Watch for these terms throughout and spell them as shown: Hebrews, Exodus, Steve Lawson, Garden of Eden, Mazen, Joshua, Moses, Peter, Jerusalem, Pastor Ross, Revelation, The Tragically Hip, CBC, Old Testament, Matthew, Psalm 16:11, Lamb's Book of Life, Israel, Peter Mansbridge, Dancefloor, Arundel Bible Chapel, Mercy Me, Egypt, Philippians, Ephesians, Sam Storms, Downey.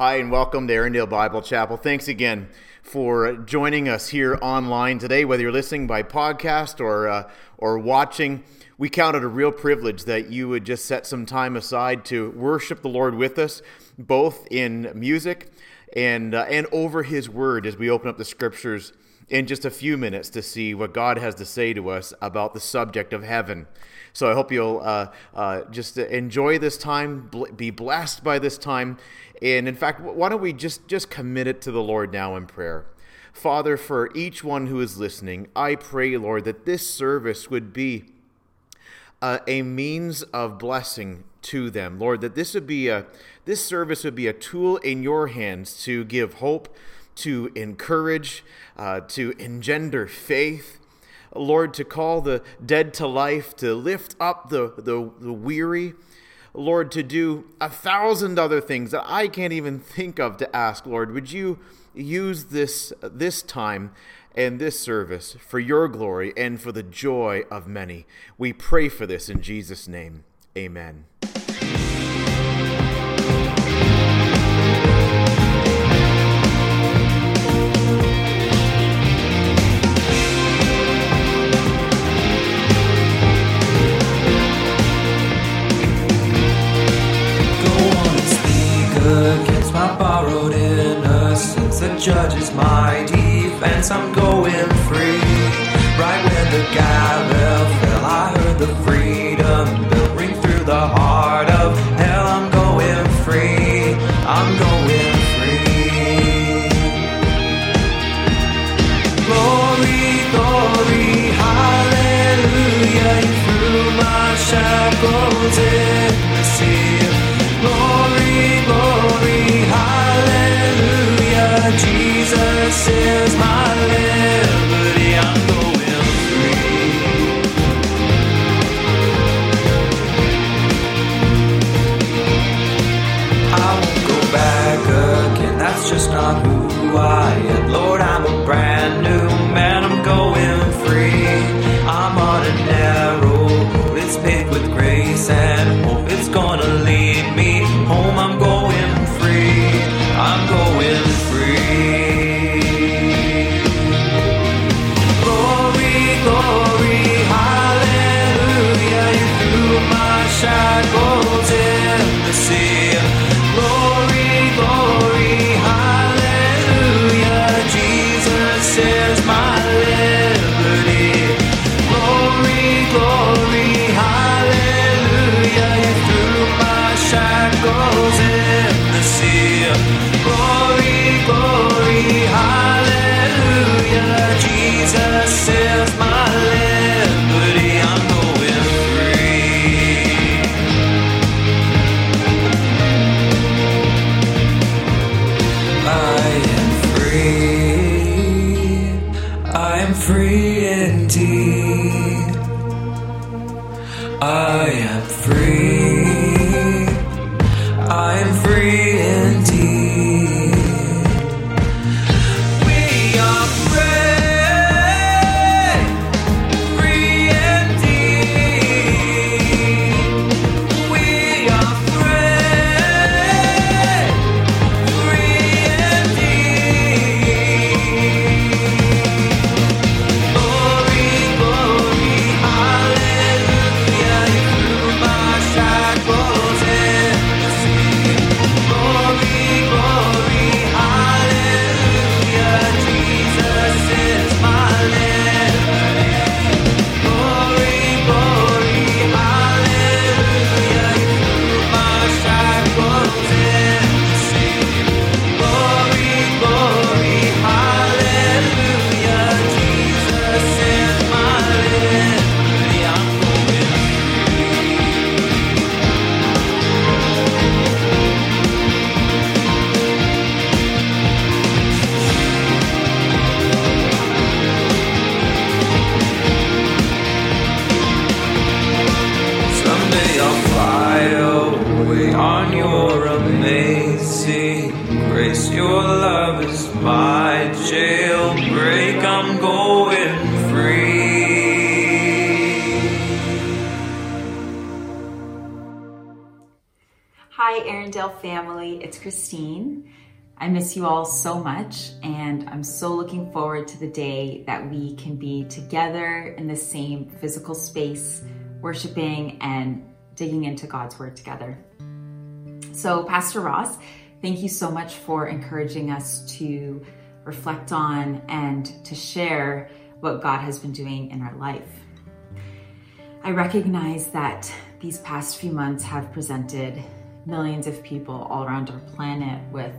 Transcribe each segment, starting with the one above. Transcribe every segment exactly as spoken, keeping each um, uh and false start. Hi and welcome to Arundel Bible Chapel. Thanks again for joining us here online today, whether you're listening by podcast or uh, or watching. We count it a real privilege that you would just set some time aside to worship the Lord with us, both in music and uh, and over His Word as we open up the Scriptures in just a few minutes to see what God has to say to us about the subject of heaven. So I hope you'll uh, uh, just enjoy this time, bl- be blessed by this time. And in fact, why don't we just, just commit it to the Lord now in prayer. Father, for each one who is listening, I pray, Lord, that this service would be uh, a means of blessing to them. Lord, that this would be a this service would be a tool in your hands to give hope, to encourage, uh, to engender faith. Lord, to call the dead to life, to lift up the, the, the weary. Lord, to do a thousand other things that I can't even think of to ask. Lord, would you use this this time and this service for your glory and for the joy of many? We pray for this in Jesus' name. Amen. Borrowed innocence that judges my defense. I'm going free. Right when the gavel fell, I heard the freedom bell ring through the heart of hell. I'm going free. I'm going free. Glory, glory, hallelujah. You threw my shackles in the sea. Jesus is my liberty, I'm going free. I won't go back again, that's just not who I am. Lord, I'm a brand new man, I'm going free. I'm on a narrow road, it's paved with grace and hope. It's gonna lead me home, I'm going free. I'm going free. Shackles in the sea. Glory, glory, hallelujah. Jesus is my liberty. Glory, glory, hallelujah. You threw my shackles in the sea. Glory, glory, hallelujah. Jesus is my liberty. I'm going free. Free indeed. I am free. I am free indeed. We are free. Free indeed. We are free. Free indeed. Arundel family, it's Christine. I miss you all so much, and I'm so looking forward to the day that we can be together in the same physical space, worshiping and digging into God's word together. So Pastor Ross, thank you so much for encouraging us to reflect on and to share what God has been doing in our life. I recognize that these past few months have presented millions of people all around our planet with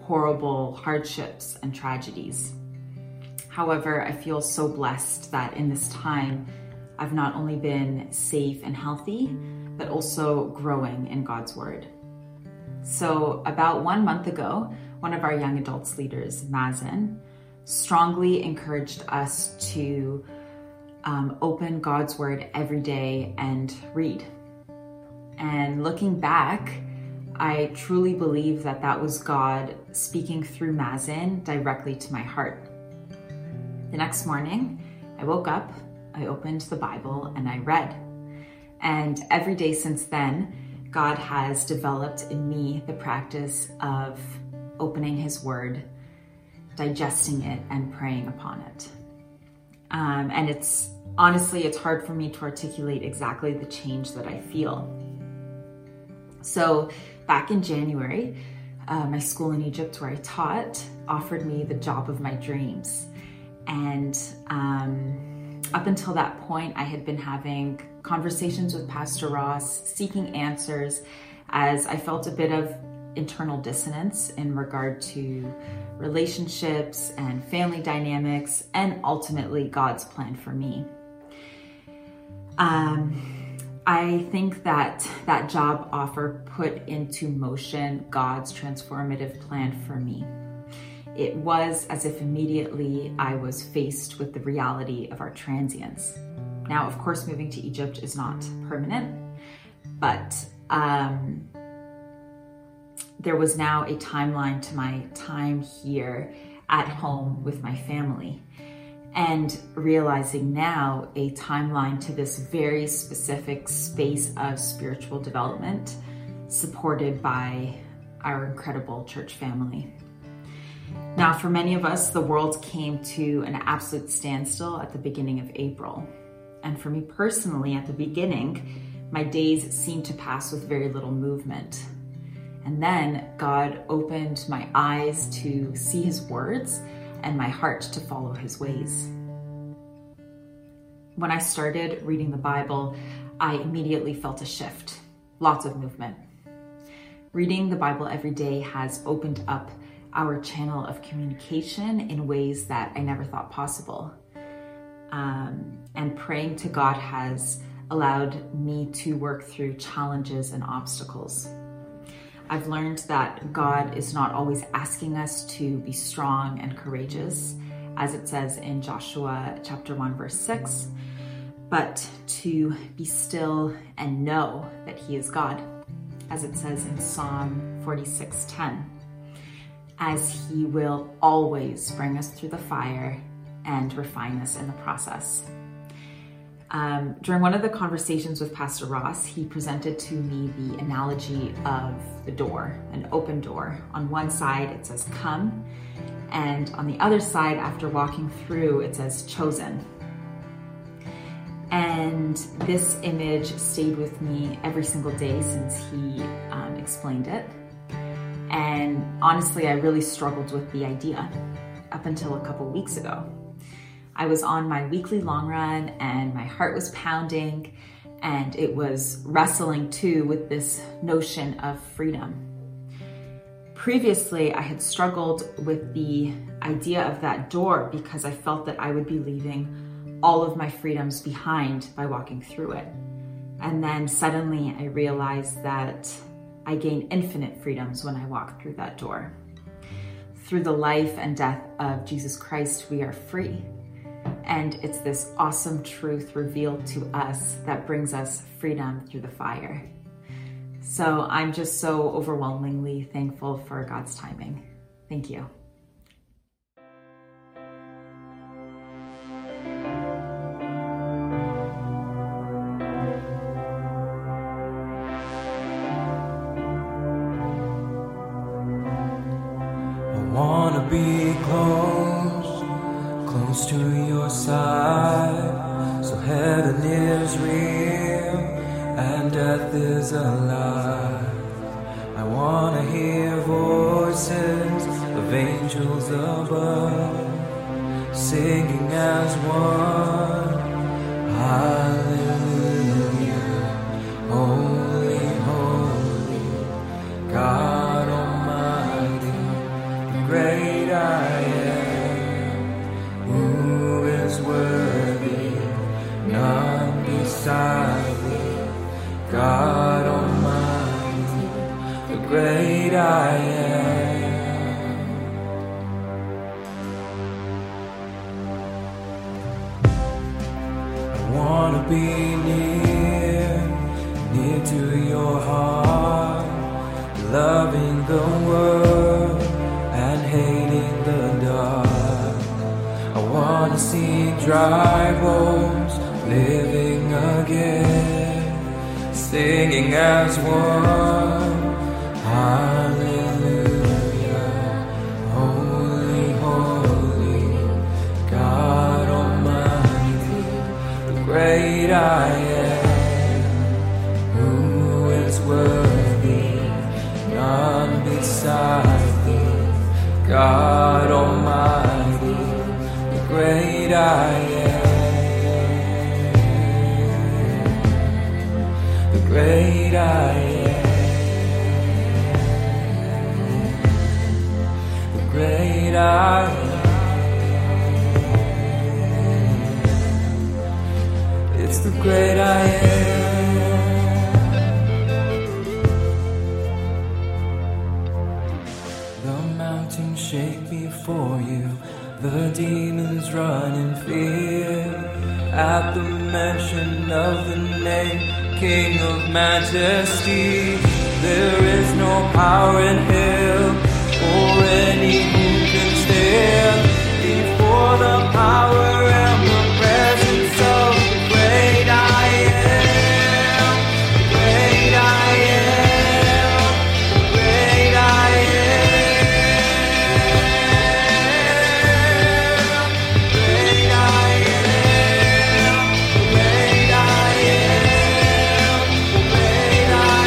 horrible hardships and tragedies. However, I feel so blessed that in this time, I've not only been safe and healthy, but also growing in God's word. So about one month ago, one of our young adults leaders, Mazen, strongly encouraged us to um, open God's word every day and read. And looking back, I truly believe that that was God speaking through Mazen directly to my heart. The next morning, I woke up, I opened the Bible, and I read. And every day since then, God has developed in me the practice of opening his word, digesting it, and praying upon it. Um, and it's honestly, it's hard for me to articulate exactly the change that I feel. So back in January, uh, my school in Egypt where I taught offered me the job of my dreams. And um, up until that point, I had been having conversations with Pastor Ross, seeking answers, as I felt a bit of internal dissonance in regard to relationships and family dynamics, and ultimately God's plan for me. Um, I think that that job offer put into motion God's transformative plan for me. It was as if immediately I was faced with the reality of our transience. Now, of course, moving to Egypt is not permanent, but um, there was now a timeline to my time here at home with my family, and realizing now a timeline to this very specific space of spiritual development supported by our incredible church family. Now, for many of us, the world came to an absolute standstill at the beginning of April. And for me personally, at the beginning, my days seemed to pass with very little movement. And then God opened my eyes to see his words and my heart to follow his ways. When I started reading the Bible, I immediately felt a shift, lots of movement. Reading the Bible every day has opened up our channel of communication in ways that I never thought possible. Um, and praying to God has allowed me to work through challenges and obstacles. I've learned that God is not always asking us to be strong and courageous, as it says in Joshua chapter one, verse six, but to be still and know that he is God, as it says in Psalm forty-six ten, as he will always bring us through the fire and refine us in the process. Um, during one of the conversations with Pastor Ross, he presented to me the analogy of the door, an open door. On one side, it says come, and on the other side, after walking through, it says chosen. And this image stayed with me every single day since he um, explained it. And honestly, I really struggled with the idea up until a couple weeks ago. I was on my weekly long run and my heart was pounding, and it was wrestling too with this notion of freedom. Previously, I had struggled with the idea of that door because I felt that I would be leaving all of my freedoms behind by walking through it. And then suddenly I realized that I gain infinite freedoms when I walk through that door. Through the life and death of Jesus Christ, we are free. And it's this awesome truth revealed to us that brings us freedom through the fire. So I'm just so overwhelmingly thankful for God's timing. Thank you. wanna be close, close to your side, so heaven is real and death is a lie. I wanna hear voices of angels above, singing as one, hallelujah, holy, holy God. God Almighty, the great I am. I want to be near, near to your heart, loving the world and hating the dark. I want to see dry bones living again, singing as one, hallelujah, holy, holy, God Almighty, the great I am, who is worthy, none beside thee, God Almighty, the great I am. Great I am, the great I am, it's the great I am. The mountains shake before you, the demons run in fear at the mention of the name King of Majesty. There is no power in hell, or any who can stand before the power and the presence of the great I am, the great I am, the great I am, the great I am, the great I am. Great I am.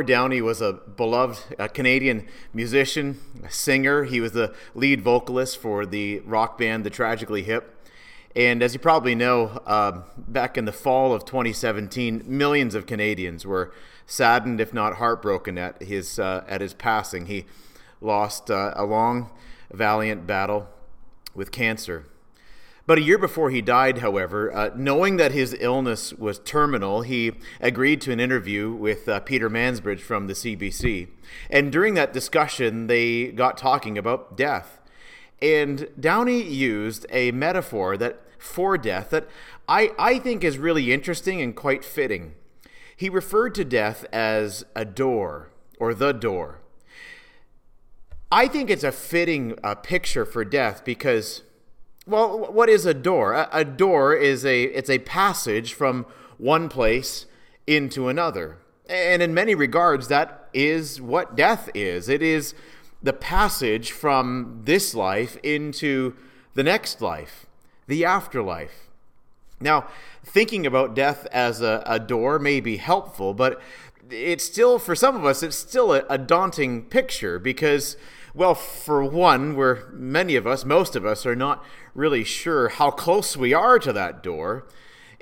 Poor Downey was a beloved uh, Canadian musician, a singer. He was the lead vocalist for the rock band The Tragically Hip. And as you probably know, uh, back in the fall of twenty seventeen, millions of Canadians were saddened, if not heartbroken, at his uh, at his passing. He lost uh, a long, valiant battle with cancer. But a year before he died, however, uh, knowing that his illness was terminal, he agreed to an interview with uh, Peter Mansbridge from the C B C. And during that discussion, they got talking about death. And Downey used a metaphor that for death that I, I think is really interesting and quite fitting. He referred to death as a door, or the door. I think it's a fitting uh, picture for death because... Well, what is a door? A, a door is a it's a passage from one place into another. And in many regards, that is what death is. It is the passage from this life into the next life, the afterlife. Now, thinking about death as a, a door may be helpful, but it's still, for some of us, it's still a, a daunting picture because... Well, for one, we're many of us, most of us, are not really sure how close we are to that door.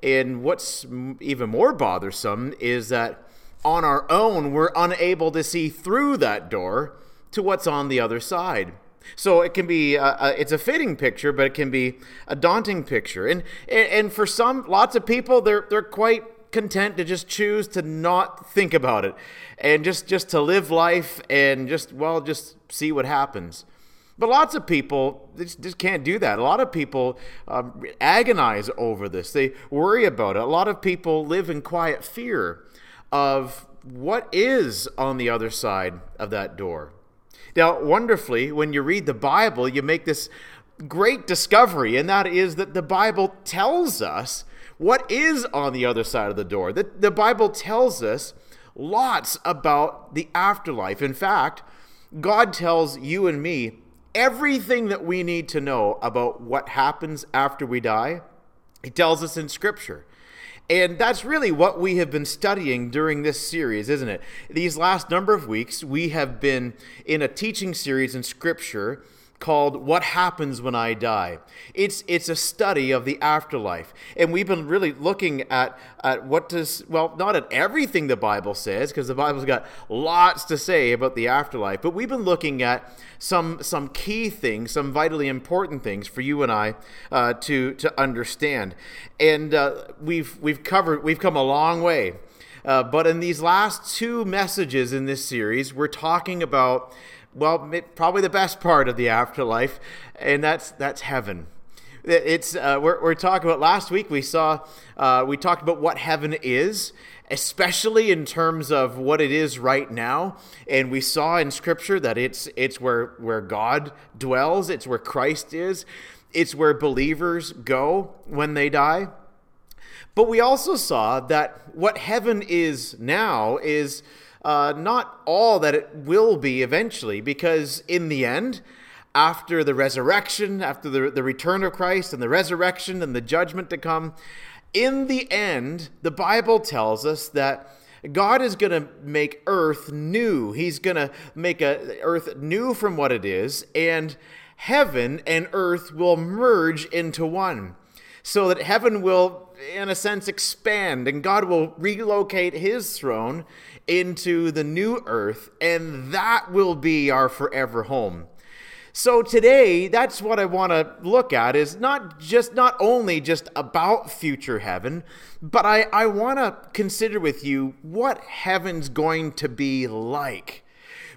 And what's even more bothersome is that on our own, we're unable to see through that door to what's on the other side. So it can be, uh, it's a fitting picture, but it can be a daunting picture. And and for some, lots of people, they're they're quite content to just choose to not think about it and just just to live life and just well just see what happens. But lots of people just, just can't do that. A lot of people um, agonize over this. They worry about it. A lot of people live in quiet fear of what is on the other side of that door. Now, wonderfully, when you read the Bible, you make this great discovery, and that is that the Bible tells us what is on the other side of the door. The, the Bible tells us lots about the afterlife. In fact, God tells you and me everything that we need to know about what happens after we die. He tells us in Scripture. And that's really what we have been studying during this series, isn't it? These last number of weeks, we have been in a teaching series in Scripture called What Happens When I Die. It's it's a study of the afterlife. And we've been really looking at, at what does, well, not at everything the Bible says, because the Bible's got lots to say about the afterlife, but we've been looking at some some key things, some vitally important things for you and I uh, to to understand. And uh, we've we've covered, we've come a long way. Uh, but in these last two messages in this series, we're talking about Well, probably the best part of the afterlife, and that's that's heaven. It's uh, we're we're talking about. Last week we saw uh, we talked about what heaven is, especially in terms of what it is right now. And we saw in Scripture that it's it's where where God dwells. It's where Christ is. It's where believers go when they die. But we also saw that what heaven is now is. Uh, not all that it will be eventually, because in the end, after the resurrection, after the, the return of Christ and the resurrection and the judgment to come, in the end, the Bible tells us that God is going to make earth new. He's going to make a, earth new from what it is, and heaven and earth will merge into one. So that heaven will, in a sense, expand, and God will relocate his throne into the new earth, and that will be our forever home. So today, that's what I want to look at, is not just, not only just about future heaven, but I, I want to consider with you what heaven's going to be like.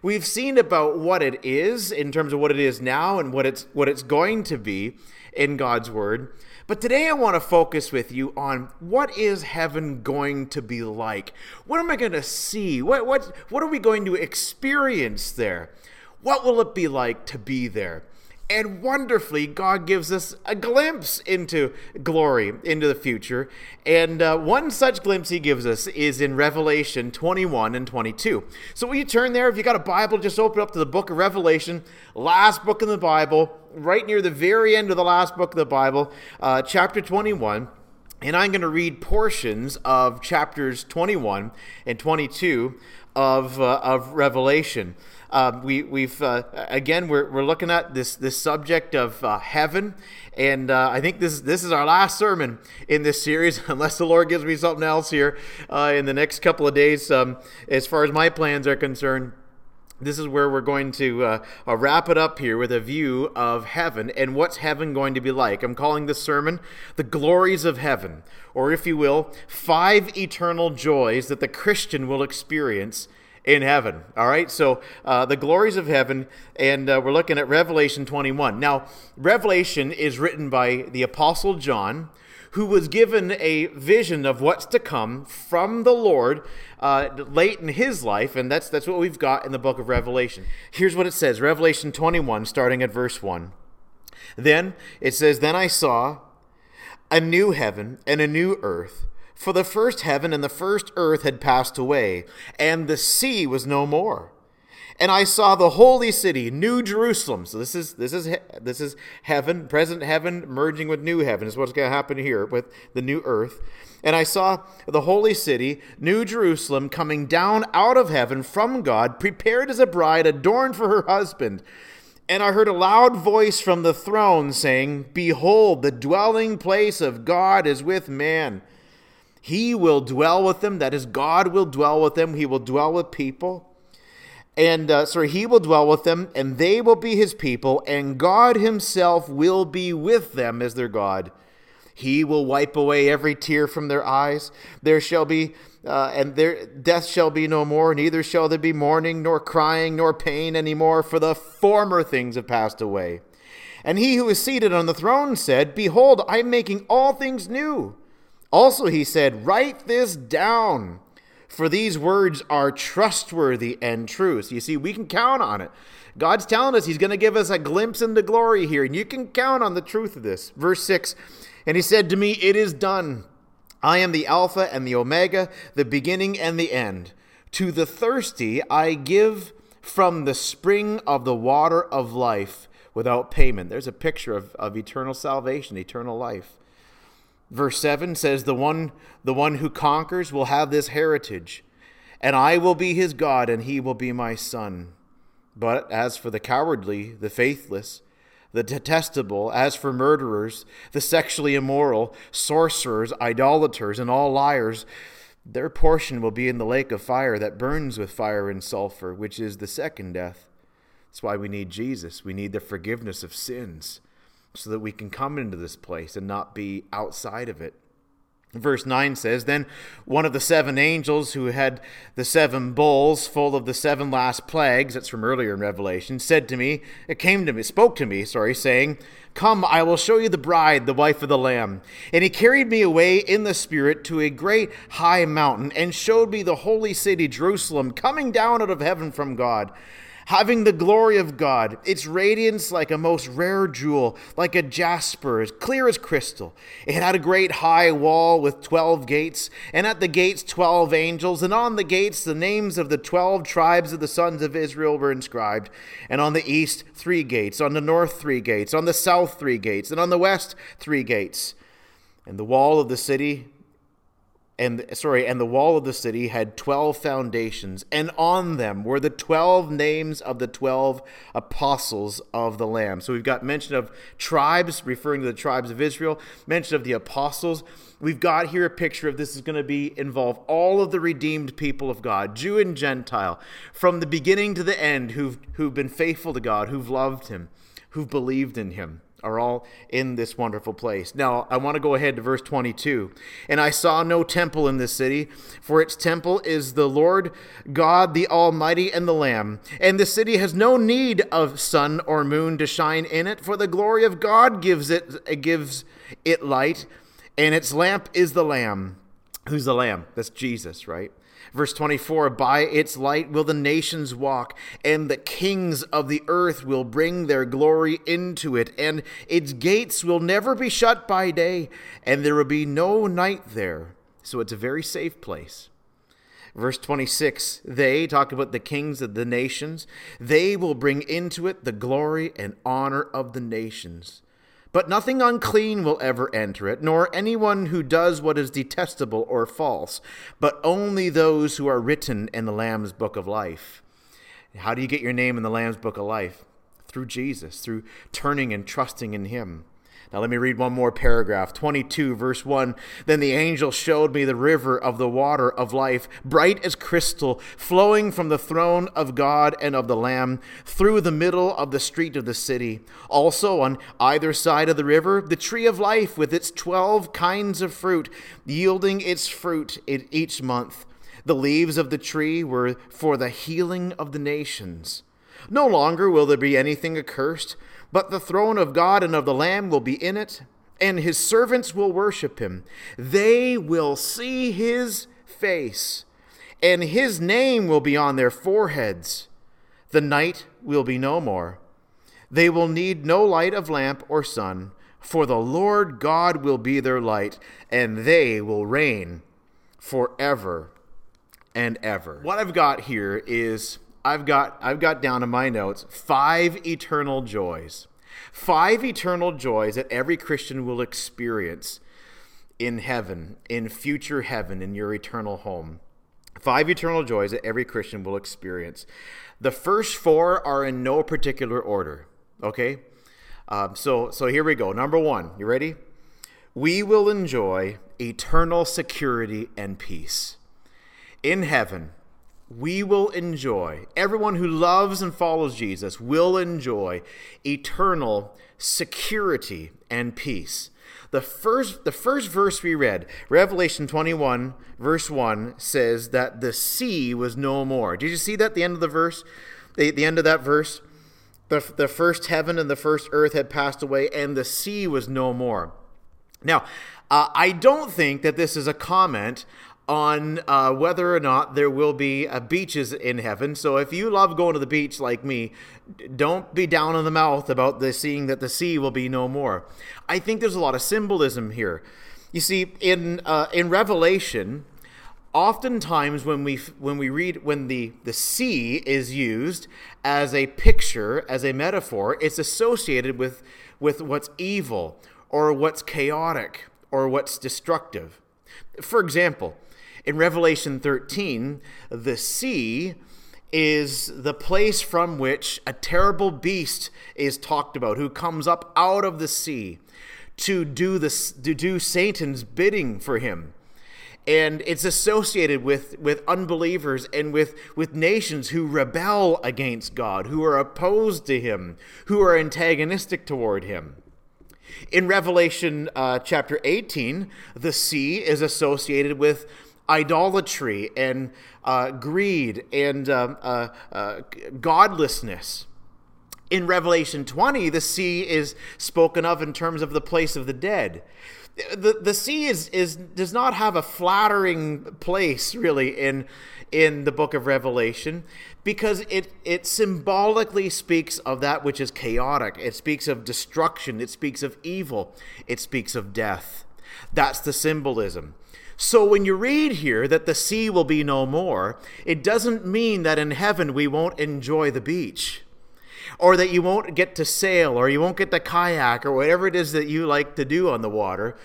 We've seen about what it is in terms of what it is now and what it's what it's going to be in God's Word. But today I want to focus with you on what is heaven going to be like? What am I going to see? What what what are we going to experience there? What will it be like to be there? And wonderfully, God gives us a glimpse into glory, into the future. And uh, one such glimpse he gives us is in Revelation twenty-one and twenty-two. So will you turn there? If you got a Bible, just open up to the book of Revelation, last book in the Bible, right near the very end of the last book of the Bible, uh, chapter twenty-one. And I'm going to read portions of chapters twenty-one and twenty-two of uh, of Revelation. Um, we we've uh, again we're we're looking at this this subject of uh, heaven, and uh, I think this this is our last sermon in this series, unless the Lord gives me something else here uh, in the next couple of days. Um, as far as my plans are concerned, this is where we're going to uh, uh, wrap it up here with a view of heaven and what's heaven going to be like. I'm calling this sermon "The Glories of Heaven," or if you will, five eternal joys that the Christian will experience in heaven. All right, so uh, the glories of heaven, and uh, we're looking at Revelation twenty-one. Now, Revelation is written by the Apostle John, who was given a vision of what's to come from the Lord uh, late in his life, and that's that's what we've got in the book of Revelation. Here's what it says, Revelation twenty-one, starting at verse one. Then it says, "Then I saw a new heaven and a new earth, for the first heaven and the first earth had passed away, and the sea was no more. And I saw the holy city, New Jerusalem." So this is this is this is heaven, present heaven merging with new heaven is what's going to happen here with the new earth. "And I saw the holy city, New Jerusalem, coming down out of heaven from God, prepared as a bride adorned for her husband. And I heard a loud voice from the throne saying, 'Behold, the dwelling place of God is with man. He will dwell with them,'" that is, God will dwell with them, he will dwell with people, and uh, sorry, he will dwell with them, "and they will be his people, and God himself will be with them as their God. He will wipe away every tear from their eyes. There shall be, uh, and their death shall be no more, neither shall there be mourning, nor crying, nor pain any more, for the former things have passed away. And he who is seated on the throne said, 'Behold, I am making all things new.' Also he said, 'Write this down, for these words are trustworthy and true.'" So you see, we can count on it. God's telling us he's going to give us a glimpse into glory here, and you can count on the truth of this. Verse six, "And he said to me, 'It is done. I am the Alpha and the Omega, the beginning and the end. To the thirsty I give from the spring of the water of life without payment.'" There's a picture of, of eternal salvation, eternal life. Verse seven says, the one the one who conquers will have this heritage, and I will be his God, and he will be my son. But as for the cowardly, the faithless, the detestable, as for murderers, the sexually immoral, sorcerers, idolaters, and all liars, their portion will be in the lake of fire that burns with fire and sulfur, which is the second death." That's why we need Jesus. We need the forgiveness of sins, so that we can come into this place and not be outside of it. Verse nine says, "Then one of the seven angels who had the seven bowls full of the seven last plagues," that's from earlier in Revelation, "said to me," it came to me, spoke to me, sorry, saying, 'Come, I will show you the bride, the wife of the Lamb.' And he carried me away in the Spirit to a great high mountain, and showed me the holy city Jerusalem, coming down out of heaven from God, having the glory of God, its radiance like a most rare jewel, like a jasper, as clear as crystal. It had a great high wall with twelve gates, and at the gates twelve angels, and on the gates the names of the twelve tribes of the sons of Israel were inscribed. And on the east three gates, on the north three gates, on the south three gates, and on the west three gates. And the wall of the city And sorry, and the wall of the city had twelve foundations, and on them were the twelve names of the twelve apostles of the Lamb." So we've got mention of tribes, referring to the tribes of Israel, mention of the apostles. We've got here a picture of this is going to be involve all of the redeemed people of God, Jew and Gentile, from the beginning to the end, who've who've been faithful to God, who've loved him, who've believed in him, are all in this wonderful place. Now, I want to go ahead to verse twenty-two. "And I saw no temple in this city, for its temple is the Lord God, the Almighty, and the Lamb. And the city has no need of sun or moon to shine in it, for the glory of God gives it gives it light, and its lamp is the Lamb." Who's the Lamb? That's Jesus, right? Verse twenty-four, "By its light will the nations walk, and the kings of the earth will bring their glory into it, and its gates will never be shut by day, and there will be no night there." So it's a very safe place. Verse twenty-six, "They," talk about the kings of the nations, "they will bring into it the glory and honor of the nations, But nothing unclean will ever enter it, nor anyone who does what is detestable or false, but only those who are written in the Lamb's Book of Life. How do you get your name in the Lamb's Book of Life? Through Jesus, through turning and trusting in him. Now let me read one more paragraph, twenty-two, verse one. Then the angel showed me the river of the water of life, bright as crystal, flowing from the throne of God and of the Lamb, through the middle of the street of the city. Also on either side of the river, the tree of life with its twelve kinds of fruit, yielding its fruit in each month. The leaves of the tree were for the healing of the nations. No longer will there be anything accursed, but the throne of God and of the Lamb will be in it, and his servants will worship him. They will see his face, and his name will be on their foreheads. The night will be no more. They will need no light of lamp or sun, for the Lord God will be their light, and they will reign forever and ever. What I've got here is... I've got I've got down in my notes five eternal joys. Five eternal joys that every Christian will experience in heaven, in future heaven, in your eternal home. Five eternal joys that every Christian will experience. The first four are in no particular order, okay? Um, so, so here we go. Number one, you ready? We will enjoy eternal security and peace. In heaven, we will enjoy, everyone who loves and follows Jesus will enjoy eternal security and peace. The first, the first verse we read, Revelation twenty-one, verse one, says that the sea was no more. Did you see that at the end of the verse? The, the end of that verse? The, the first heaven and the first earth had passed away, and the sea was no more. Now, uh, I don't think that this is a comment on uh, whether or not there will be uh, beaches in heaven. So if you love going to the beach like me, don't be down in the mouth about the seeing that the sea will be no more. I think there's a lot of symbolism here. You see, in uh, in Revelation, oftentimes when we when we read when the the sea is used as a picture, as a metaphor, it's associated with with what's evil or what's chaotic or what's destructive. For example, in Revelation thirteen, the sea is the place from which a terrible beast is talked about, who comes up out of the sea to do this, to do Satan's bidding for him. And it's associated with, with unbelievers and with, with nations who rebel against God, who are opposed to him, who are antagonistic toward him. In Revelation uh, chapter eighteen, the sea is associated with idolatry and uh, greed and uh, uh, uh, godlessness. In Revelation twenty, the sea is spoken of in terms of the place of the dead. The the sea is, is does not have a flattering place really in in the book of Revelation, because it, it symbolically speaks of that which is chaotic. It speaks of destruction. It speaks of evil. It speaks of death. That's the symbolism. So when you read here that the sea will be no more, it doesn't mean that in heaven we won't enjoy the beach, or that you won't get to sail, or you won't get to kayak, or whatever it is that you like to do on the water.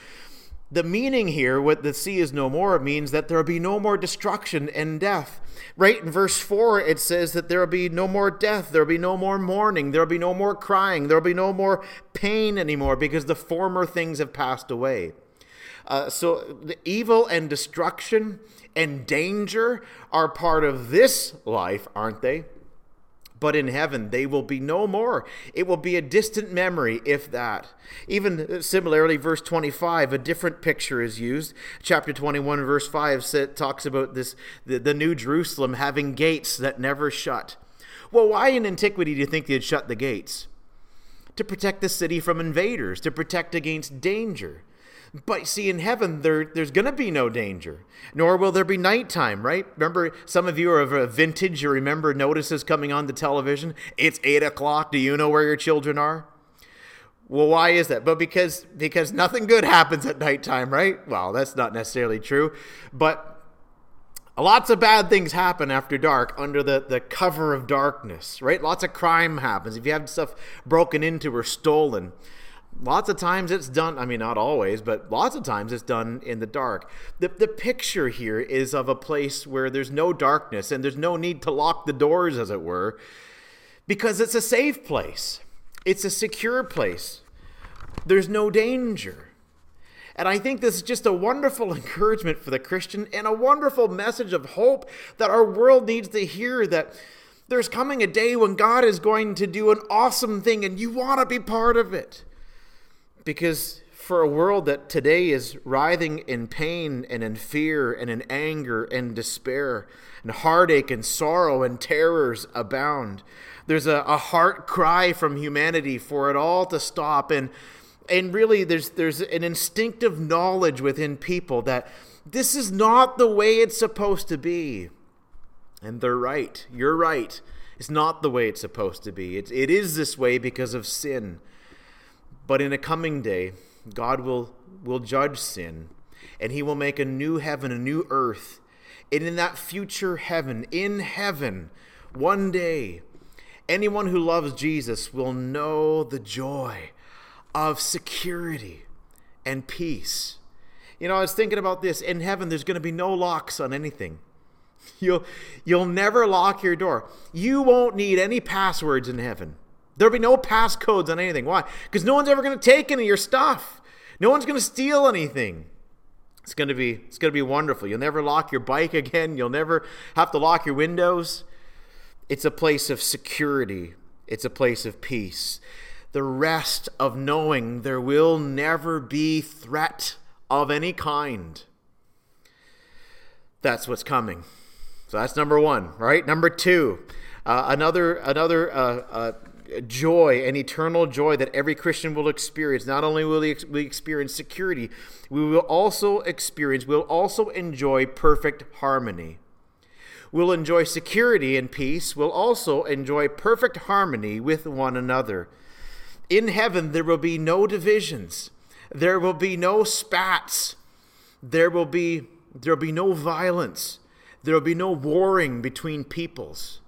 The meaning here, what the sea is no more, means that there will be no more destruction and death. Right in verse four, it says that there will be no more death, there will be no more mourning, there will be no more crying, there will be no more pain anymore, because the former things have passed away. Uh, so the evil and destruction and danger are part of this life, aren't they? But in heaven, they will be no more. It will be a distant memory, if that. Even similarly, verse twenty-five, a different picture is used. Chapter twenty-one, verse five, said, talks about this the, the New Jerusalem having gates that never shut. Well, why in antiquity do you think they'd shut the gates? To protect the city from invaders, to protect against danger. But see, in heaven, there, there's going to be no danger, nor will there be nighttime, right? Remember, some of you are of a vintage. You remember notices coming on the television. It's eight o'clock. Do you know where your children are? Well, why is that? But because because nothing good happens at nighttime, right? Well, that's not necessarily true. But lots of bad things happen after dark under the, the cover of darkness, right? Lots of crime happens. If you have stuff broken into or stolen, Lots of times it's done, I mean, not always, but lots of times it's done in the dark. The the picture here is of a place where there's no darkness and there's no need to lock the doors, as it were, because it's a safe place. It's a secure place. There's no danger. And I think this is just a wonderful encouragement for the Christian and a wonderful message of hope that our world needs to hear, that there's coming a day when God is going to do an awesome thing and you want to be part of it. Because for a world that today is writhing in pain and in fear and in anger and despair and heartache and sorrow and terrors abound, there's a, a heart cry from humanity for it all to stop. And and really there's there's an instinctive knowledge within people that this is not the way it's supposed to be. And they're right. You're right. It's not the way it's supposed to be. It, it is this way because of sin. But in a coming day, God will, will judge sin, and he will make a new heaven, a new earth. And in that future heaven, in heaven, one day, anyone who loves Jesus will know the joy of security and peace. You know, I was thinking about this. In heaven, there's going to be no locks on anything. You'll, you'll never lock your door. You won't need any passwords in heaven. There'll be no passcodes on anything. Why? Because no one's ever going to take any of your stuff. No one's going to steal anything. It's going to be it's going to be wonderful. You'll never lock your bike again. You'll never have to lock your windows. It's a place of security. It's a place of peace. The rest of knowing there will never be threat of any kind. That's what's coming. So that's number one, right? Number two, uh, another another. Uh, uh, joy, an eternal joy that every Christian will experience. Not only will we experience security, we will also experience, we'll also enjoy perfect harmony. We'll enjoy security and peace. We'll also enjoy perfect harmony with one another. In heaven, there will be no divisions. There will be no spats. There will be, there'll be no violence. There'll be no warring between peoples.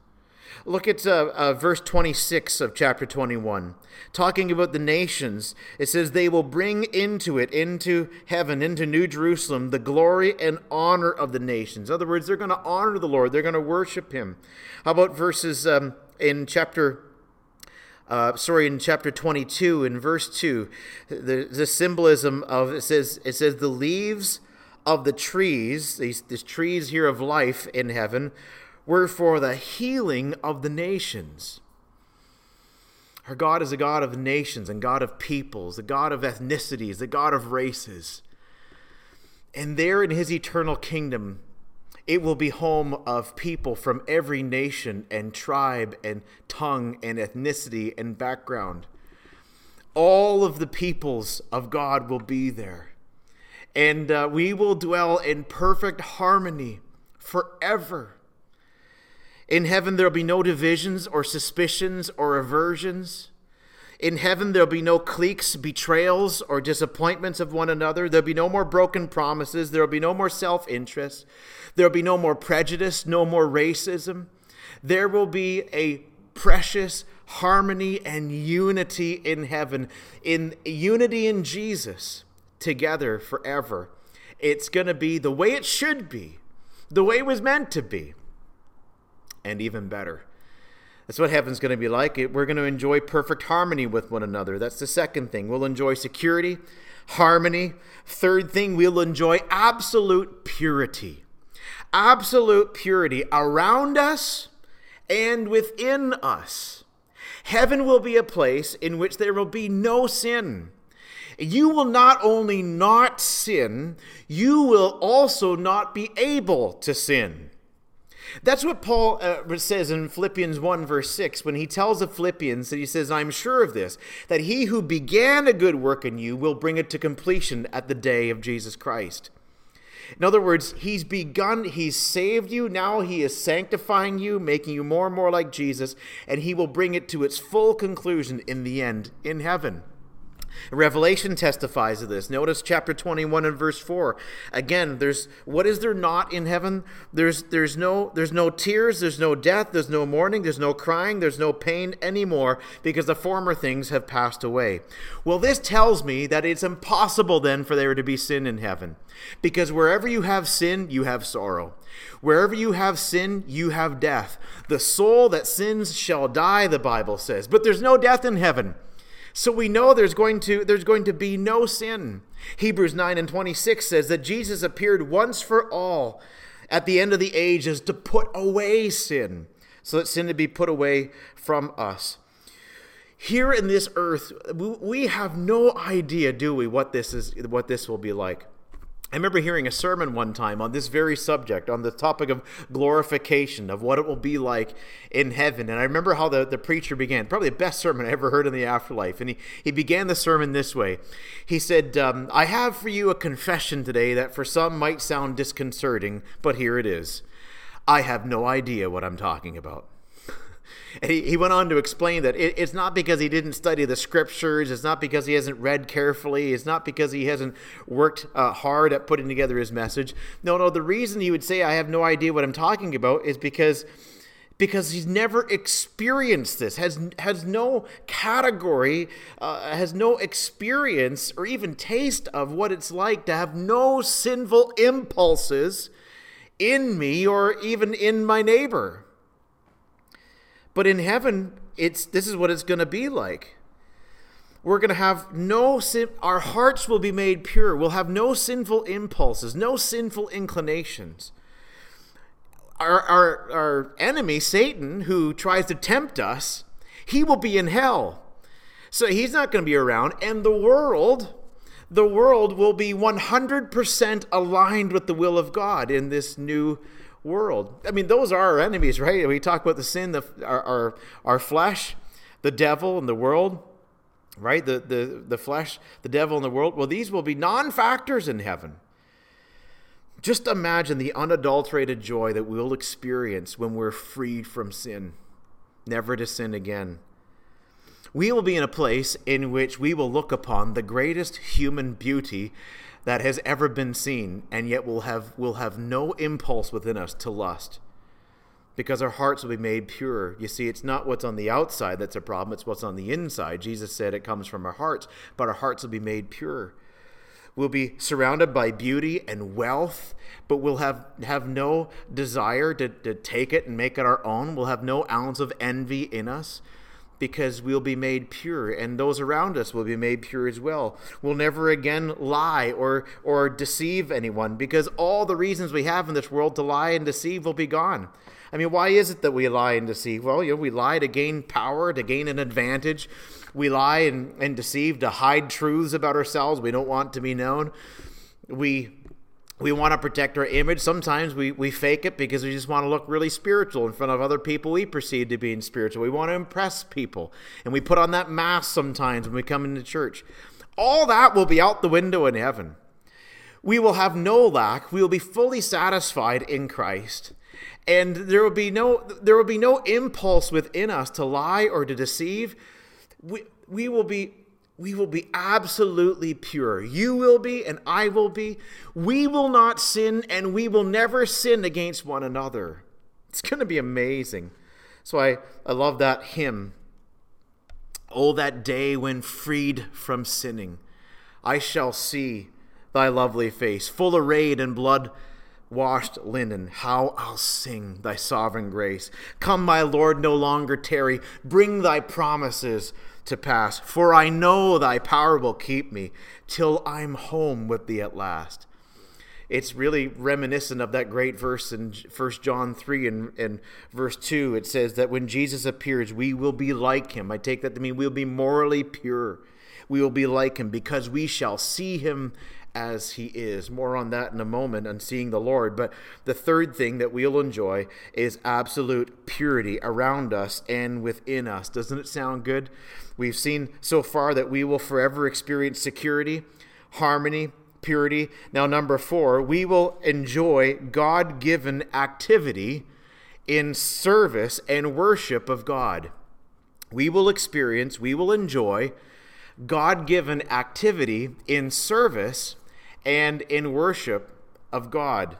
Look at uh, uh, verse twenty-six of chapter twenty-one, talking about the nations. It says, they will bring into it, into heaven, into New Jerusalem, the glory and honor of the nations. In other words, they're going to honor the Lord. They're going to worship him. How about verses um, in chapter Uh, sorry, in chapter twenty-two, in verse two, the, the symbolism of, it says, it says the leaves of the trees, these, these trees here of life in heaven, were for the healing of the nations. Our God is a God of nations and God of peoples, the God of ethnicities, the God of races. And there in his eternal kingdom, it will be home of people from every nation and tribe and tongue and ethnicity and background. All of the peoples of God will be there. And uh, we will dwell in perfect harmony forever. In heaven, there'll be no divisions or suspicions or aversions. In heaven, there'll be no cliques, betrayals, or disappointments of one another. There'll be no more broken promises. There'll be no more self-interest. There'll be no more prejudice, no more racism. There will be a precious harmony and unity in heaven, in unity in Jesus, together forever. It's going to be the way it should be, the way it was meant to be. And even better. That's what heaven's going to be like. We're going to enjoy perfect harmony with one another. That's the second thing. We'll enjoy security, harmony. Third thing, we'll enjoy absolute purity. Absolute purity around us and within us. Heaven will be a place in which there will be no sin. You will not only not sin, you will also not be able to sin. That's what Paul uh, says in Philippians one, verse six, when he tells the Philippians that he says, I'm sure of this, that he who began a good work in you will bring it to completion at the day of Jesus Christ. In other words, he's begun, he's saved you, now he is sanctifying you, making you more and more like Jesus, and he will bring it to its full conclusion in the end, in heaven. Revelation testifies of this. Notice chapter twenty-one and verse four. Again, there's what is there not in heaven? There's there's no there's no tears, there's no death, there's no mourning, there's no crying, there's no pain anymore, because the former things have passed away. Well, this tells me that it's impossible then for there to be sin in heaven, because wherever you have sin, you have sorrow. Wherever you have sin, you have death. The soul that sins shall die, the Bible says. But there's no death in heaven. So we know there's going to there's going to be no sin. Hebrews nine and twenty-six says that Jesus appeared once for all at the end of the ages to put away sin, so that sin to be put away from us. Here in this earth, we have no idea, do we, what this is, what this will be like. I remember hearing a sermon one time on this very subject, on the topic of glorification, of what it will be like in heaven. And I remember how the, the preacher began, probably the best sermon I ever heard in the afterlife. And he, he began the sermon this way. He said, um, I have for you a confession today that for some might sound disconcerting, but here it is. I have no idea what I'm talking about. And he, he went on to explain that it, it's not because he didn't study the scriptures. It's not because he hasn't read carefully. It's not because he hasn't worked uh, hard at putting together his message. No, no, the reason he would say, I have no idea what I'm talking about, is because, because he's never experienced this, has, has no category, uh, has no experience or even taste of what it's like to have no sinful impulses in me or even in my neighbor. But in heaven, it's this is what it's going to be like. We're going to have no sin. Our hearts will be made pure. We'll have no sinful impulses, no sinful inclinations. Our, our, our enemy, Satan, who tries to tempt us, he will be in hell. So he's not going to be around. And the world, the world will be one hundred percent aligned with the will of God in this new world. I mean, those are our enemies, right? We talk about the sin, the our our, our flesh, the devil, and the world, right? The, the the flesh, the devil, and the world. Well, these will be non-factors in heaven. Just imagine the unadulterated joy that we'll experience when we're freed from sin, never to sin again. We will be in a place in which we will look upon the greatest human beauty that has ever been seen, and yet we'll have, we'll have no impulse within us to lust, because our hearts will be made pure. You see, it's not what's on the outside that's a problem, it's what's on the inside. Jesus said it comes from our hearts, but our hearts will be made pure. We'll be surrounded by beauty and wealth, but we'll have, have no desire to, to take it and make it our own. We'll have no ounce of envy in us, because we'll be made pure, and those around us will be made pure as well. We'll never again lie or or deceive anyone, because all the reasons we have in this world to lie and deceive will be gone. I mean, why is it that we lie and deceive? Well, you know, we lie to gain power, to gain an advantage. We lie and, and deceive to hide truths about ourselves we don't want to be known. We we want to protect our image. Sometimes we, we fake it because we just want to look really spiritual in front of other people we perceive to be spiritual. We want to impress people, and we put on that mask sometimes when we come into church. All that will be out the window in heaven. We will have no lack. We will be fully satisfied in Christ. And there will be no there will be no impulse within us to lie or to deceive. We we will be We will be absolutely pure. You will be, and I will be. We will not sin, and we will never sin against one another. It's going to be amazing. So I, I love that hymn. Oh, that day when freed from sinning, I shall see thy lovely face, full arrayed in blood washed linen. How I'll sing thy sovereign grace. Come, my Lord, no longer tarry. Bring thy promises to pass, for I know thy power will keep me till I'm home with thee at last. It's really reminiscent of that great verse in First John three and, and verse two. It says that when Jesus appears, we will be like him. I take that to mean we'll be morally pure. We will be like him because we shall see him as he is. More on that in a moment, on seeing the Lord. But the third thing that we'll enjoy is absolute purity around us and within us. Doesn't it sound good? We've seen so far that we will forever experience security, harmony, purity. Now, number four, we will enjoy God-given activity in service and worship of God. We will experience, we will enjoy God-given activity in service and in worship of God.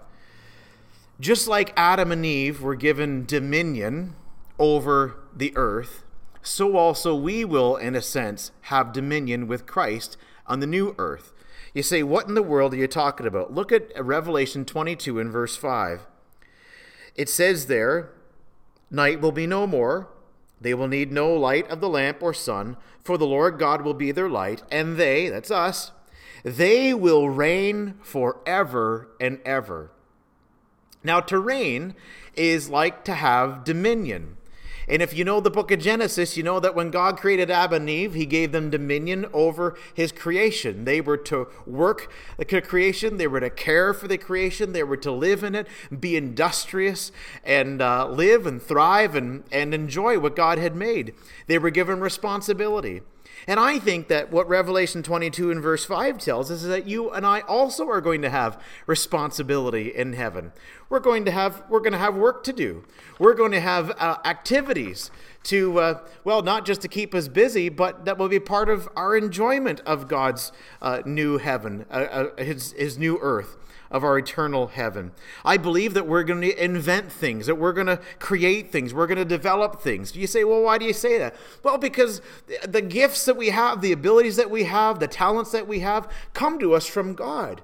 Just like Adam and Eve were given dominion over the earth, so also we will, in a sense, have dominion with Christ on the new earth. You say, what in the world are you talking about? Look at Revelation twenty-two and verse five. It says there, night will be no more. They will need no light of the lamp or sun, for the Lord God will be their light, and they, that's us, they will reign forever and ever. Now, to reign is like to have dominion. And if you know the book of Genesis, you know that when God created Adam and Eve, he gave them dominion over his creation. They were to work the creation. They were to care for the creation. They were to live in it, be industrious, and uh, live and thrive and, and enjoy what God had made. They were given responsibility. And I think that what Revelation twenty-two and verse five tells us is that you and I also are going to have responsibility in heaven. We're going to have we're going to have work to do. We're going to have uh, activities to uh, well, not just to keep us busy, but that will be part of our enjoyment of God's uh, new heaven, uh, uh, his, his new earth, of our eternal heaven. I believe that we're going to invent things, that we're going to create things, we're going to develop things. You say, well, why do you say that? Well, because the gifts that we have, the abilities that we have, the talents that we have, come to us from God.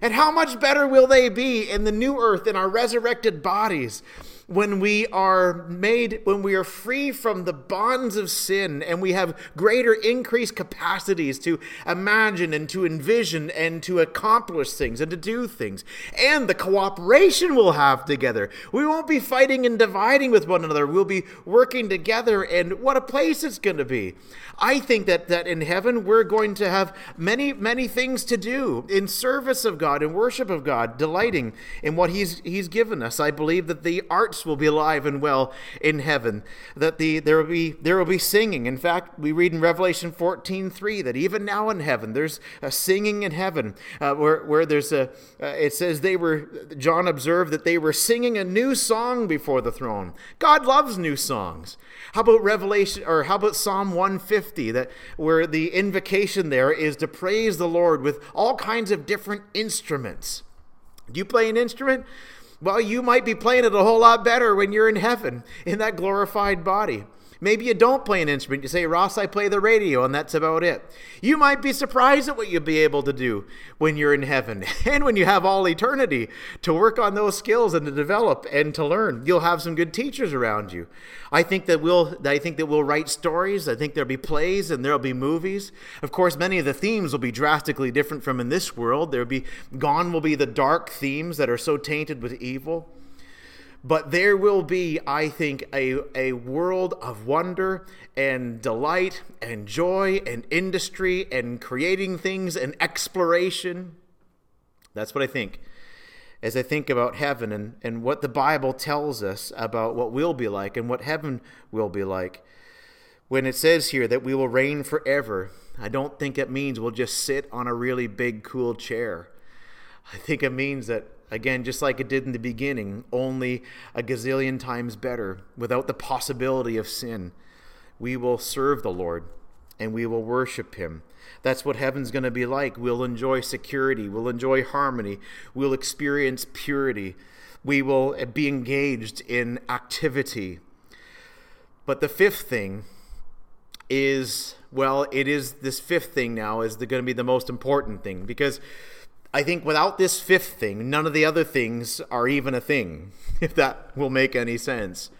And how much better will they be in the new earth, in our resurrected bodies, when we are made, when we are free from the bonds of sin, and we have greater increased capacities to imagine and to envision and to accomplish things and to do things. And the cooperation we'll have together. We won't be fighting and dividing with one another. We'll be working together, and what a place it's going to be. I think that, that in heaven we're going to have many, many things to do in service of God, in worship of God, delighting in what he's, he's given us. I believe that the art will be alive and well in heaven, that the there will be there will be singing. In fact, we read in Revelation fourteen three that even now in heaven there's a singing in heaven, uh, where where there's a uh, it says they were John observed that they were singing a new song before the throne. God loves new songs. How about Revelation or how about Psalm one fifty, that where the invocation there is to praise the Lord with all kinds of different instruments. Do you play an instrument? Well, you might be playing it a whole lot better when you're in heaven, in that glorified body. Maybe you don't play an instrument. You say, Ross, I play the radio, and that's about it. You might be surprised at what you'll be able to do when you're in heaven, and when you have all eternity to work on those skills and to develop and to learn. You'll have some good teachers around you. I think that we'll, I think that we'll write stories. I think there'll be plays, and there'll be movies. Of course, many of the themes will be drastically different from in this world. There'll be gone will be the dark themes that are so tainted with evil. But there will be, I think, a, a world of wonder and delight and joy and industry and creating things and exploration. That's what I think as I think about heaven and, and what the Bible tells us about what we'll be like and what heaven will be like. When it says here that we will reign forever, I don't think it means we'll just sit on a really big, cool chair. I think it means that, again, just like it did in the beginning, only a gazillion times better, without the possibility of sin. We will serve the Lord, and we will worship him. That's what heaven's going to be like. We'll enjoy security. We'll enjoy harmony. We'll experience purity. We will be engaged in activity. But the fifth thing is, well, it is this fifth thing now is going to be the most important thing, because I think without this fifth thing, none of the other things are even a thing, if that will make any sense.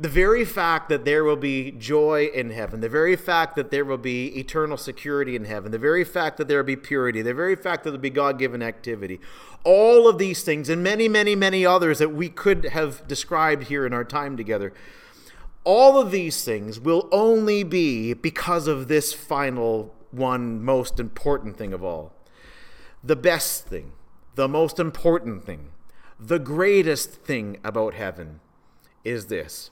The very fact that there will be joy in heaven, the very fact that there will be eternal security in heaven, the very fact that there will be purity, the very fact that there will be God-given activity, all of these things and many, many, many others that we could have described here in our time together, all of these things will only be because of this final one most important thing of all. The best thing, the most important thing, the greatest thing about heaven is this,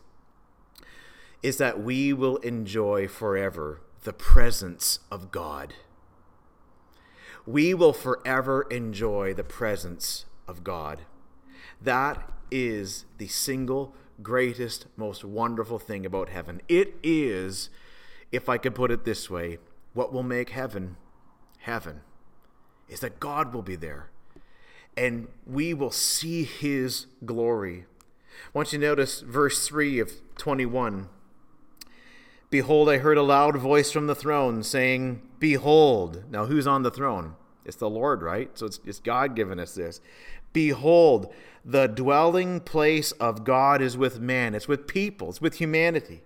is that we will enjoy forever the presence of God. We will forever enjoy the presence of God. That is the single greatest, most wonderful thing about heaven. It is, if I could put it this way, what will make heaven heaven is that God will be there, and we will see his glory. I want you to notice verse three of twenty-one. Behold, I heard a loud voice from the throne saying, behold. Now, who's on the throne? It's the Lord, right? So it's, it's God giving us this. Behold, the dwelling place of God is with man. It's with people. It's with humanity.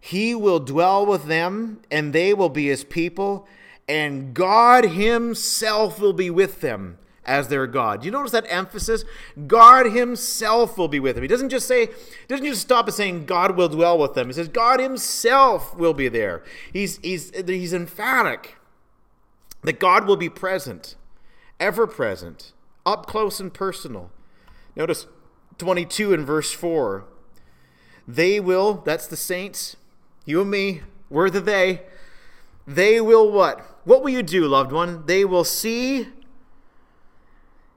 He will dwell with them, and they will be his people, and God himself will be with them as their God. Do you notice that emphasis? God himself will be with them. He doesn't just say, doesn't just stop at saying God will dwell with them. He says God himself will be there. He's, he's, he's emphatic that God will be present, ever present, up close and personal. Notice twenty-two in verse four. They will, that's the saints, you and me, we're the they. They will what? What will you do, loved one? They will see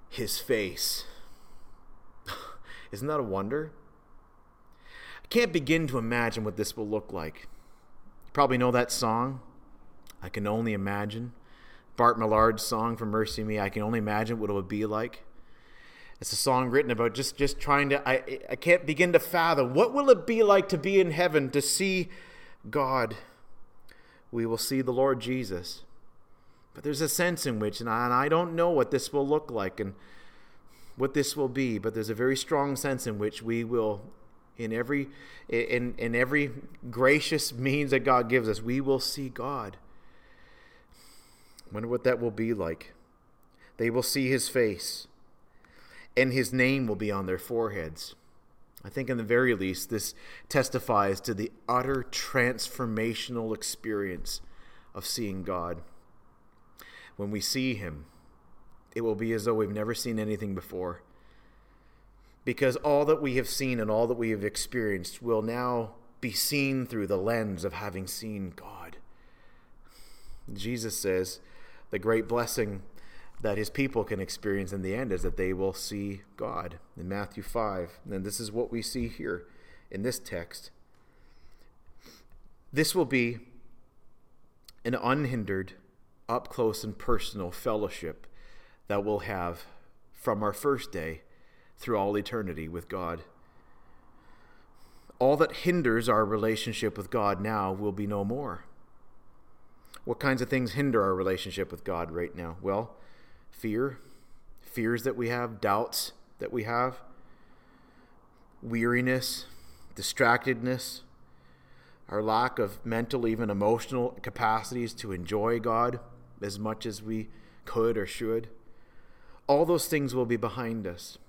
his face. Isn't that a wonder? I can't begin to imagine what this will look like. You probably know that song, I Can Only Imagine. Bart Millard's song from Mercy Me, I Can Only Imagine What It Would Be Like. It's a song written about just, just trying to, I, I can't begin to fathom. What will it be like to be in heaven, to see God? We will see the Lord Jesus. But there's a sense in which, and I, and I don't know what this will look like and what this will be, but there's a very strong sense in which we will, in every in in every gracious means that God gives us, we will see God. I wonder what that will be like. They will see his face, and his name will be on their foreheads. I think in the very least, this testifies to the utter transformational experience of seeing God. When we see him, it will be as though we've never seen anything before, because all that we have seen and all that we have experienced will now be seen through the lens of having seen God. Jesus says the great blessing that his people can experience in the end is that they will see God in Matthew five. And this is what we see here in this text. This will be an unhindered, up close and personal fellowship that we'll have from our first day through all eternity with God. All that hinders our relationship with God now will be no more. What kinds of things hinder our relationship with God right now? Well, fear, fears that we have, doubts that we have, weariness, distractedness, our lack of mental, even emotional capacities to enjoy God as much as we could or should. All those things will be behind us.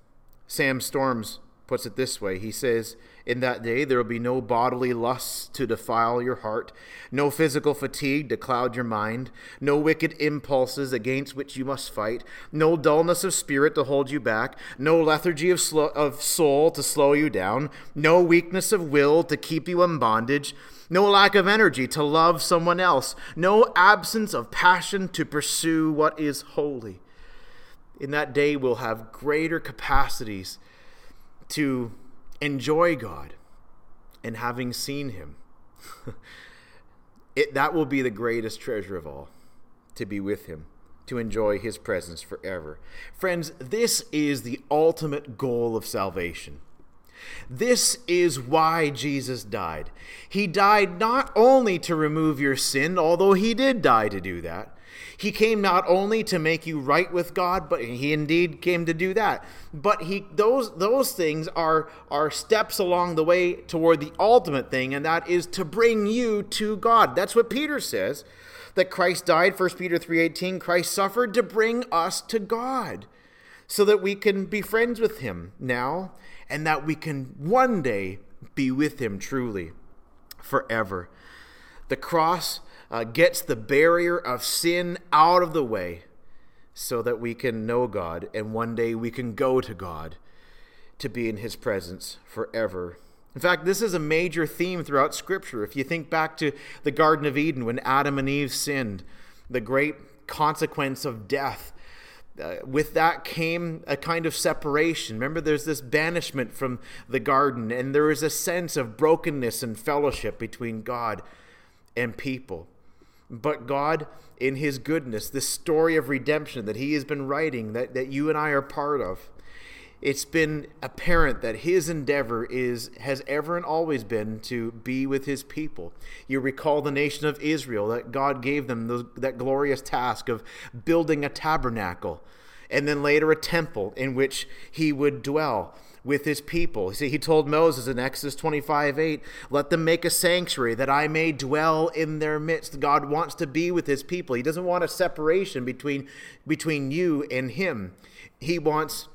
Sam Storms puts it this way. He says, in that day there will be no bodily lusts to defile your heart, no physical fatigue to cloud your mind, no wicked impulses against which you must fight, no dullness of spirit to hold you back, no lethargy of, slow, of soul to slow you down, no weakness of will to keep you in bondage, no lack of energy to love someone else, no absence of passion to pursue what is holy. In that day we'll have greater capacities to enjoy God and having seen him. it, that will be the greatest treasure of all, to be with him, to enjoy his presence forever. Friends, this is the ultimate goal of salvation. This is why Jesus died. He died not only to remove your sin, although he did die to do that. He came not only to make you right with God, but he indeed came to do that. But he those those things are, are steps along the way toward the ultimate thing, and that is to bring you to God. That's what Peter says, that Christ died, First Peter three eighteen, Christ suffered to bring us to God so that we can be friends with him now and that we can one day be with him truly forever. The cross Uh, gets the barrier of sin out of the way so that we can know God, and one day we can go to God to be in his presence forever. In fact, this is a major theme throughout Scripture. If you think back to the Garden of Eden when Adam and Eve sinned, the great consequence of death, uh, with that came a kind of separation. Remember, there's this banishment from the garden, and there is a sense of brokenness and fellowship between God and people. But God, in his goodness, this story of redemption that he has been writing, that, that you and I are part of, it's been apparent that his endeavor is has ever and always been to be with his people. You recall the nation of Israel, that God gave them those, that glorious task of building a tabernacle, and then later a temple in which he would dwell with his people. See, he told Moses in Exodus twenty-five eight, let them make a sanctuary that I may dwell in their midst. God wants to be with his people. He doesn't want a separation between, between you and him. He wants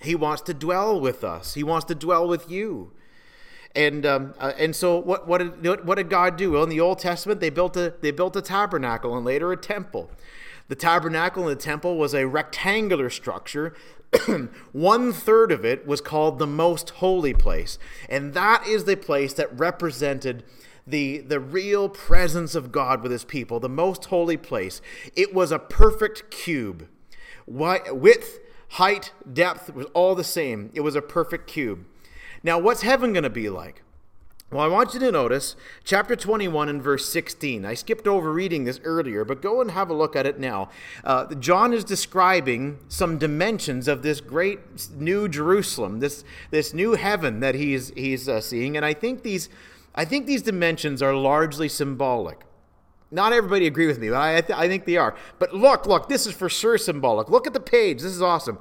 He wants to dwell with us. He wants to dwell with you. And um, uh, and so what what did what did God do? Well, in the Old Testament, they built a they built a tabernacle and later a temple. The tabernacle and the temple was a rectangular structure. One third of it was called the most holy place, and that is the place that represented the the real presence of God with his people. The most holy place. It was a perfect cube, width, height, depth was all the same. It was a perfect cube. Now, what's heaven going to be like? Well, I want you to notice chapter twenty-one and verse sixteen. I skipped over reading this earlier, but go and have a look at it now. Uh, John is describing some dimensions of this great new Jerusalem, this this new heaven that he's he's uh, seeing, and I think these I think these dimensions are largely symbolic. Not everybody agree with me, but I, th- I think they are. But look, look, this is for sure symbolic. Look at the page. This is awesome.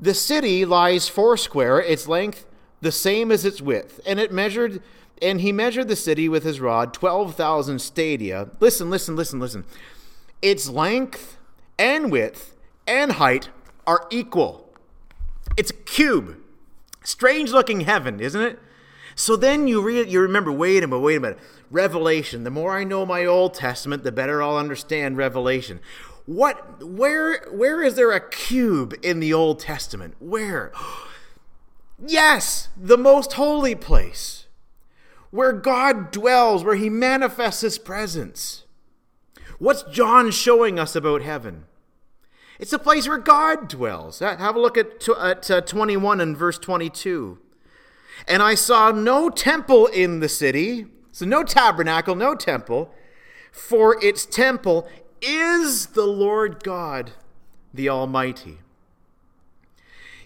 The city lies four square, its length the same as its width. And it measured, and he measured the city with his rod, twelve thousand stadia. Listen, listen, listen, listen. Its length and width and height are equal. It's a cube. Strange looking heaven, isn't it? So then you re- you remember, wait a minute, wait a minute. Revelation. The more I know my Old Testament, the better I'll understand Revelation. What, where, where is there a cube in the Old Testament? Where? Yes, the most holy place, where God dwells, where he manifests his presence. What's John showing us about heaven? It's a place where God dwells. Have a look at, at twenty-one and verse twenty-two. And I saw no temple in the city. So no tabernacle, no temple. For its temple is the Lord God, the Almighty.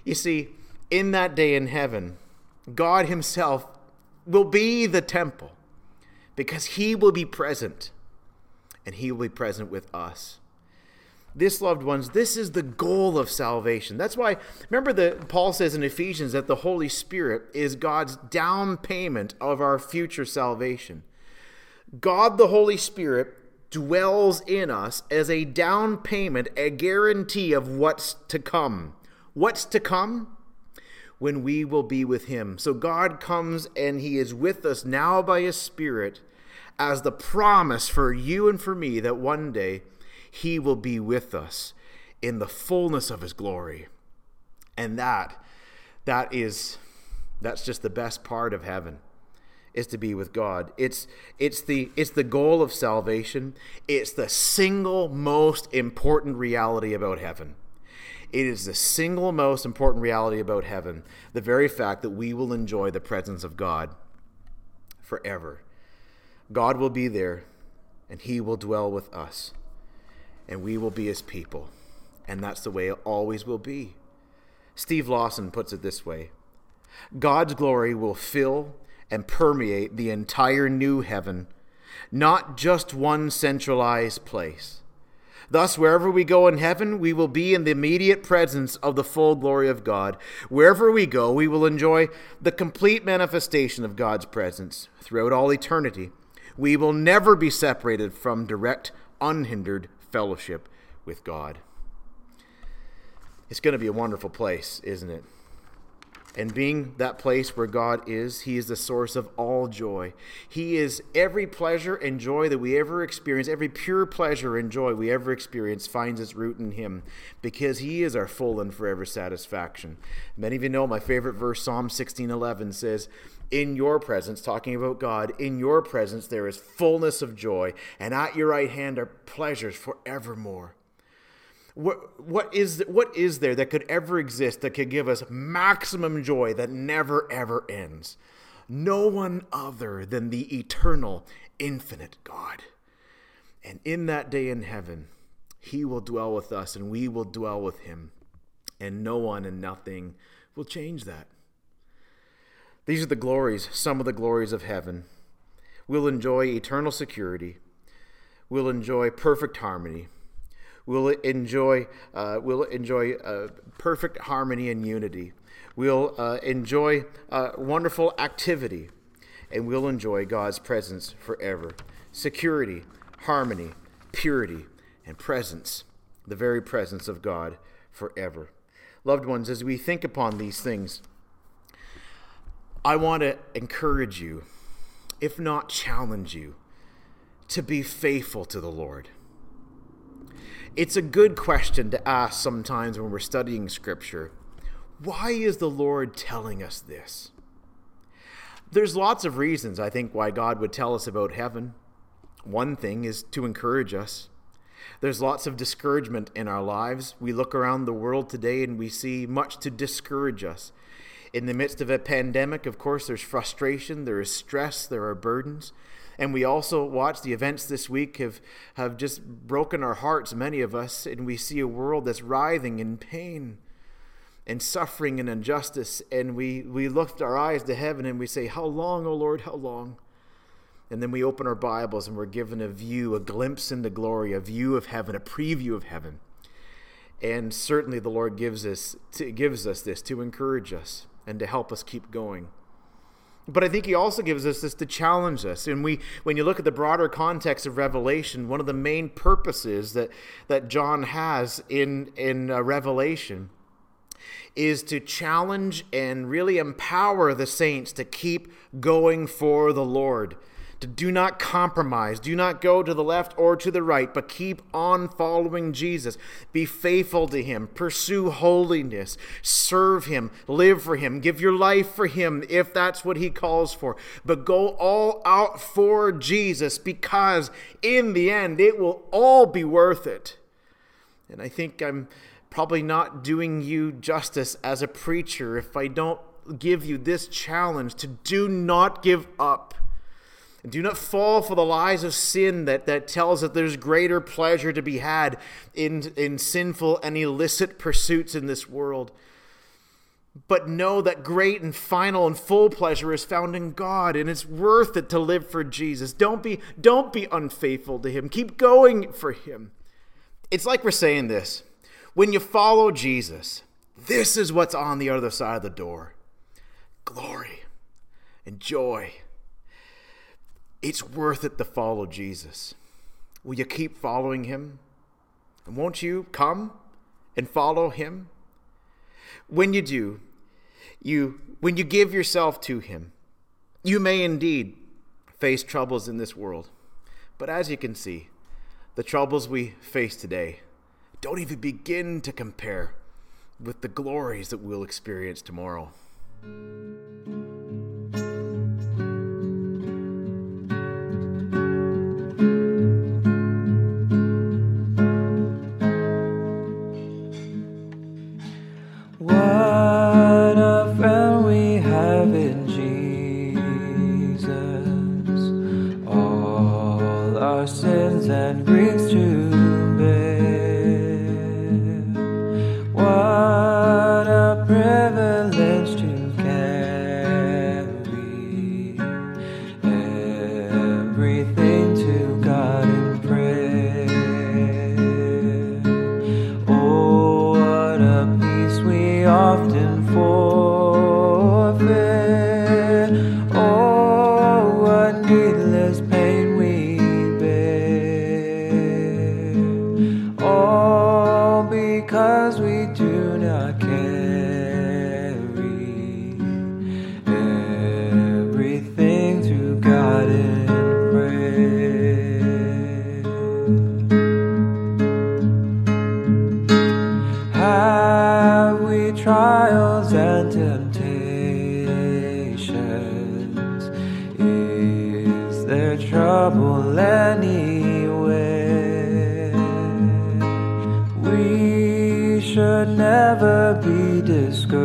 You see, in that day in heaven, God himself will be the temple, because he will be present, and he will be present with us. This, loved ones, this is the goal of salvation. That's why, remember that Paul says in Ephesians that the Holy Spirit is God's down payment of our future salvation. God, the Holy Spirit, dwells in us as a down payment, a guarantee of what's to come. What's to come? When we will be with him. So God comes and he is with us now by his Spirit as the promise for you and for me that one day he will be with us in the fullness of his glory. And that, that is, that's just the best part of heaven, is to be with God. It's, it's the, it's the goal of salvation. It's the single most important reality about heaven. It is the single most important reality about heaven, the very fact that we will enjoy the presence of God forever. God will be there, and he will dwell with us. And we will be his people. And that's the way it always will be. Steve Lawson puts it this way. God's glory will fill and permeate the entire new heaven, not just one centralized place. Thus, wherever we go in heaven, we will be in the immediate presence of the full glory of God. Wherever we go, we will enjoy the complete manifestation of God's presence throughout all eternity. We will never be separated from direct, unhindered fellowship with God. It's going to be a wonderful place, isn't it? And being that place where God is, he is the source of all joy. He is every pleasure and joy that we ever experience, every pure pleasure and joy we ever experience finds its root in him, because he is our full and forever satisfaction. Many of you know my favorite verse, Psalm sixteen eleven, says, in your presence, talking about God, in your presence there is fullness of joy, and at your right hand are pleasures forevermore. What, what, is, what is there that could ever exist that could give us maximum joy that never, ever ends? No one other than the eternal, infinite God. And in that day in heaven, he will dwell with us and we will dwell with him. And no one and nothing will change that. These are the glories, some of the glories of heaven. We'll enjoy eternal security. We'll enjoy perfect harmony. We'll enjoy uh, we'll enjoy uh, perfect harmony and unity. We'll uh, enjoy uh, wonderful activity, and we'll enjoy God's presence forever. Security, harmony, purity, and presence, the very presence of God forever. Loved ones, as we think upon these things, I want to encourage you, if not challenge you, to be faithful to the Lord. It's a good question to ask sometimes when we're studying Scripture. Why is the Lord telling us this? There's lots of reasons, I think, why God would tell us about heaven. One thing is to encourage us. There's lots of discouragement in our lives. We look around the world today and we see much to discourage us. In the midst of a pandemic, of course, there's frustration, there is stress, there are burdens. And we also watch the events this week have, have just broken our hearts, many of us, and we see a world that's writhing in pain and suffering and injustice. And we, we lift our eyes to heaven and we say, how long, O Lord, how long? And then we open our Bibles and we're given a view, a glimpse into glory, a view of heaven, a preview of heaven. And certainly the Lord gives us, gives us this to encourage us and to help us keep going. But I think he also gives us this to challenge us. And we, when you look at the broader context of Revelation, one of the main purposes that, that John has in, in uh, Revelation is to challenge and really empower the saints to keep going for the Lord, to do not compromise, do not go to the left or to the right, but keep on following Jesus. Be faithful to him, pursue holiness, serve him, live for him, give your life for him if that's what he calls for. But go all out for Jesus, because in the end, it will all be worth it. And I think I'm probably not doing you justice as a preacher if I don't give you this challenge to do not give up. Do not fall for the lies of sin that, that tells that there's greater pleasure to be had in, in sinful and illicit pursuits in this world. But know that great and final and full pleasure is found in God, and it's worth it to live for Jesus. Don't be, don't be unfaithful to him. Keep going for him. It's like we're saying this. When you follow Jesus, this is what's on the other side of the door. Glory and joy. It's worth it to follow Jesus. Will you keep following him? And won't you come and follow him? When you do, you when you give yourself to him, you may indeed face troubles in this world. But as you can see, the troubles we face today don't even begin to compare with the glories that we'll experience tomorrow. And griefs to bear. What a privilege to carry everything to God in prayer. Oh, what a peace we often forfeit. Oh, what needless pain we because we do not carry everything to God in prayer. Have we trials and temptations? Is there trouble anywhere? Should never be discouraged.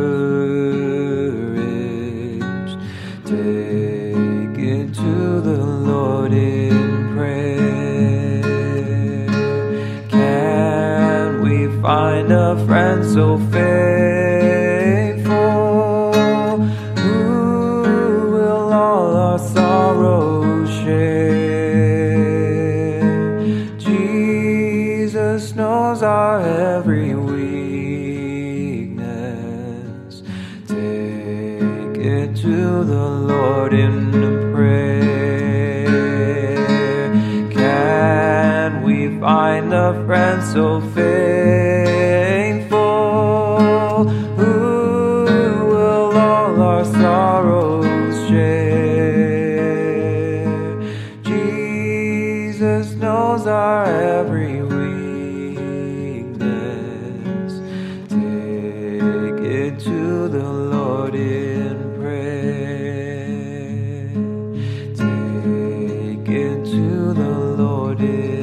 Take it to the Lord in prayer. a friend so faithful, who will all our sorrows share. Jesus knows our every weakness. Take it to the Lord in a prayer. Can we find a friend so faithful? Take it to the Lord.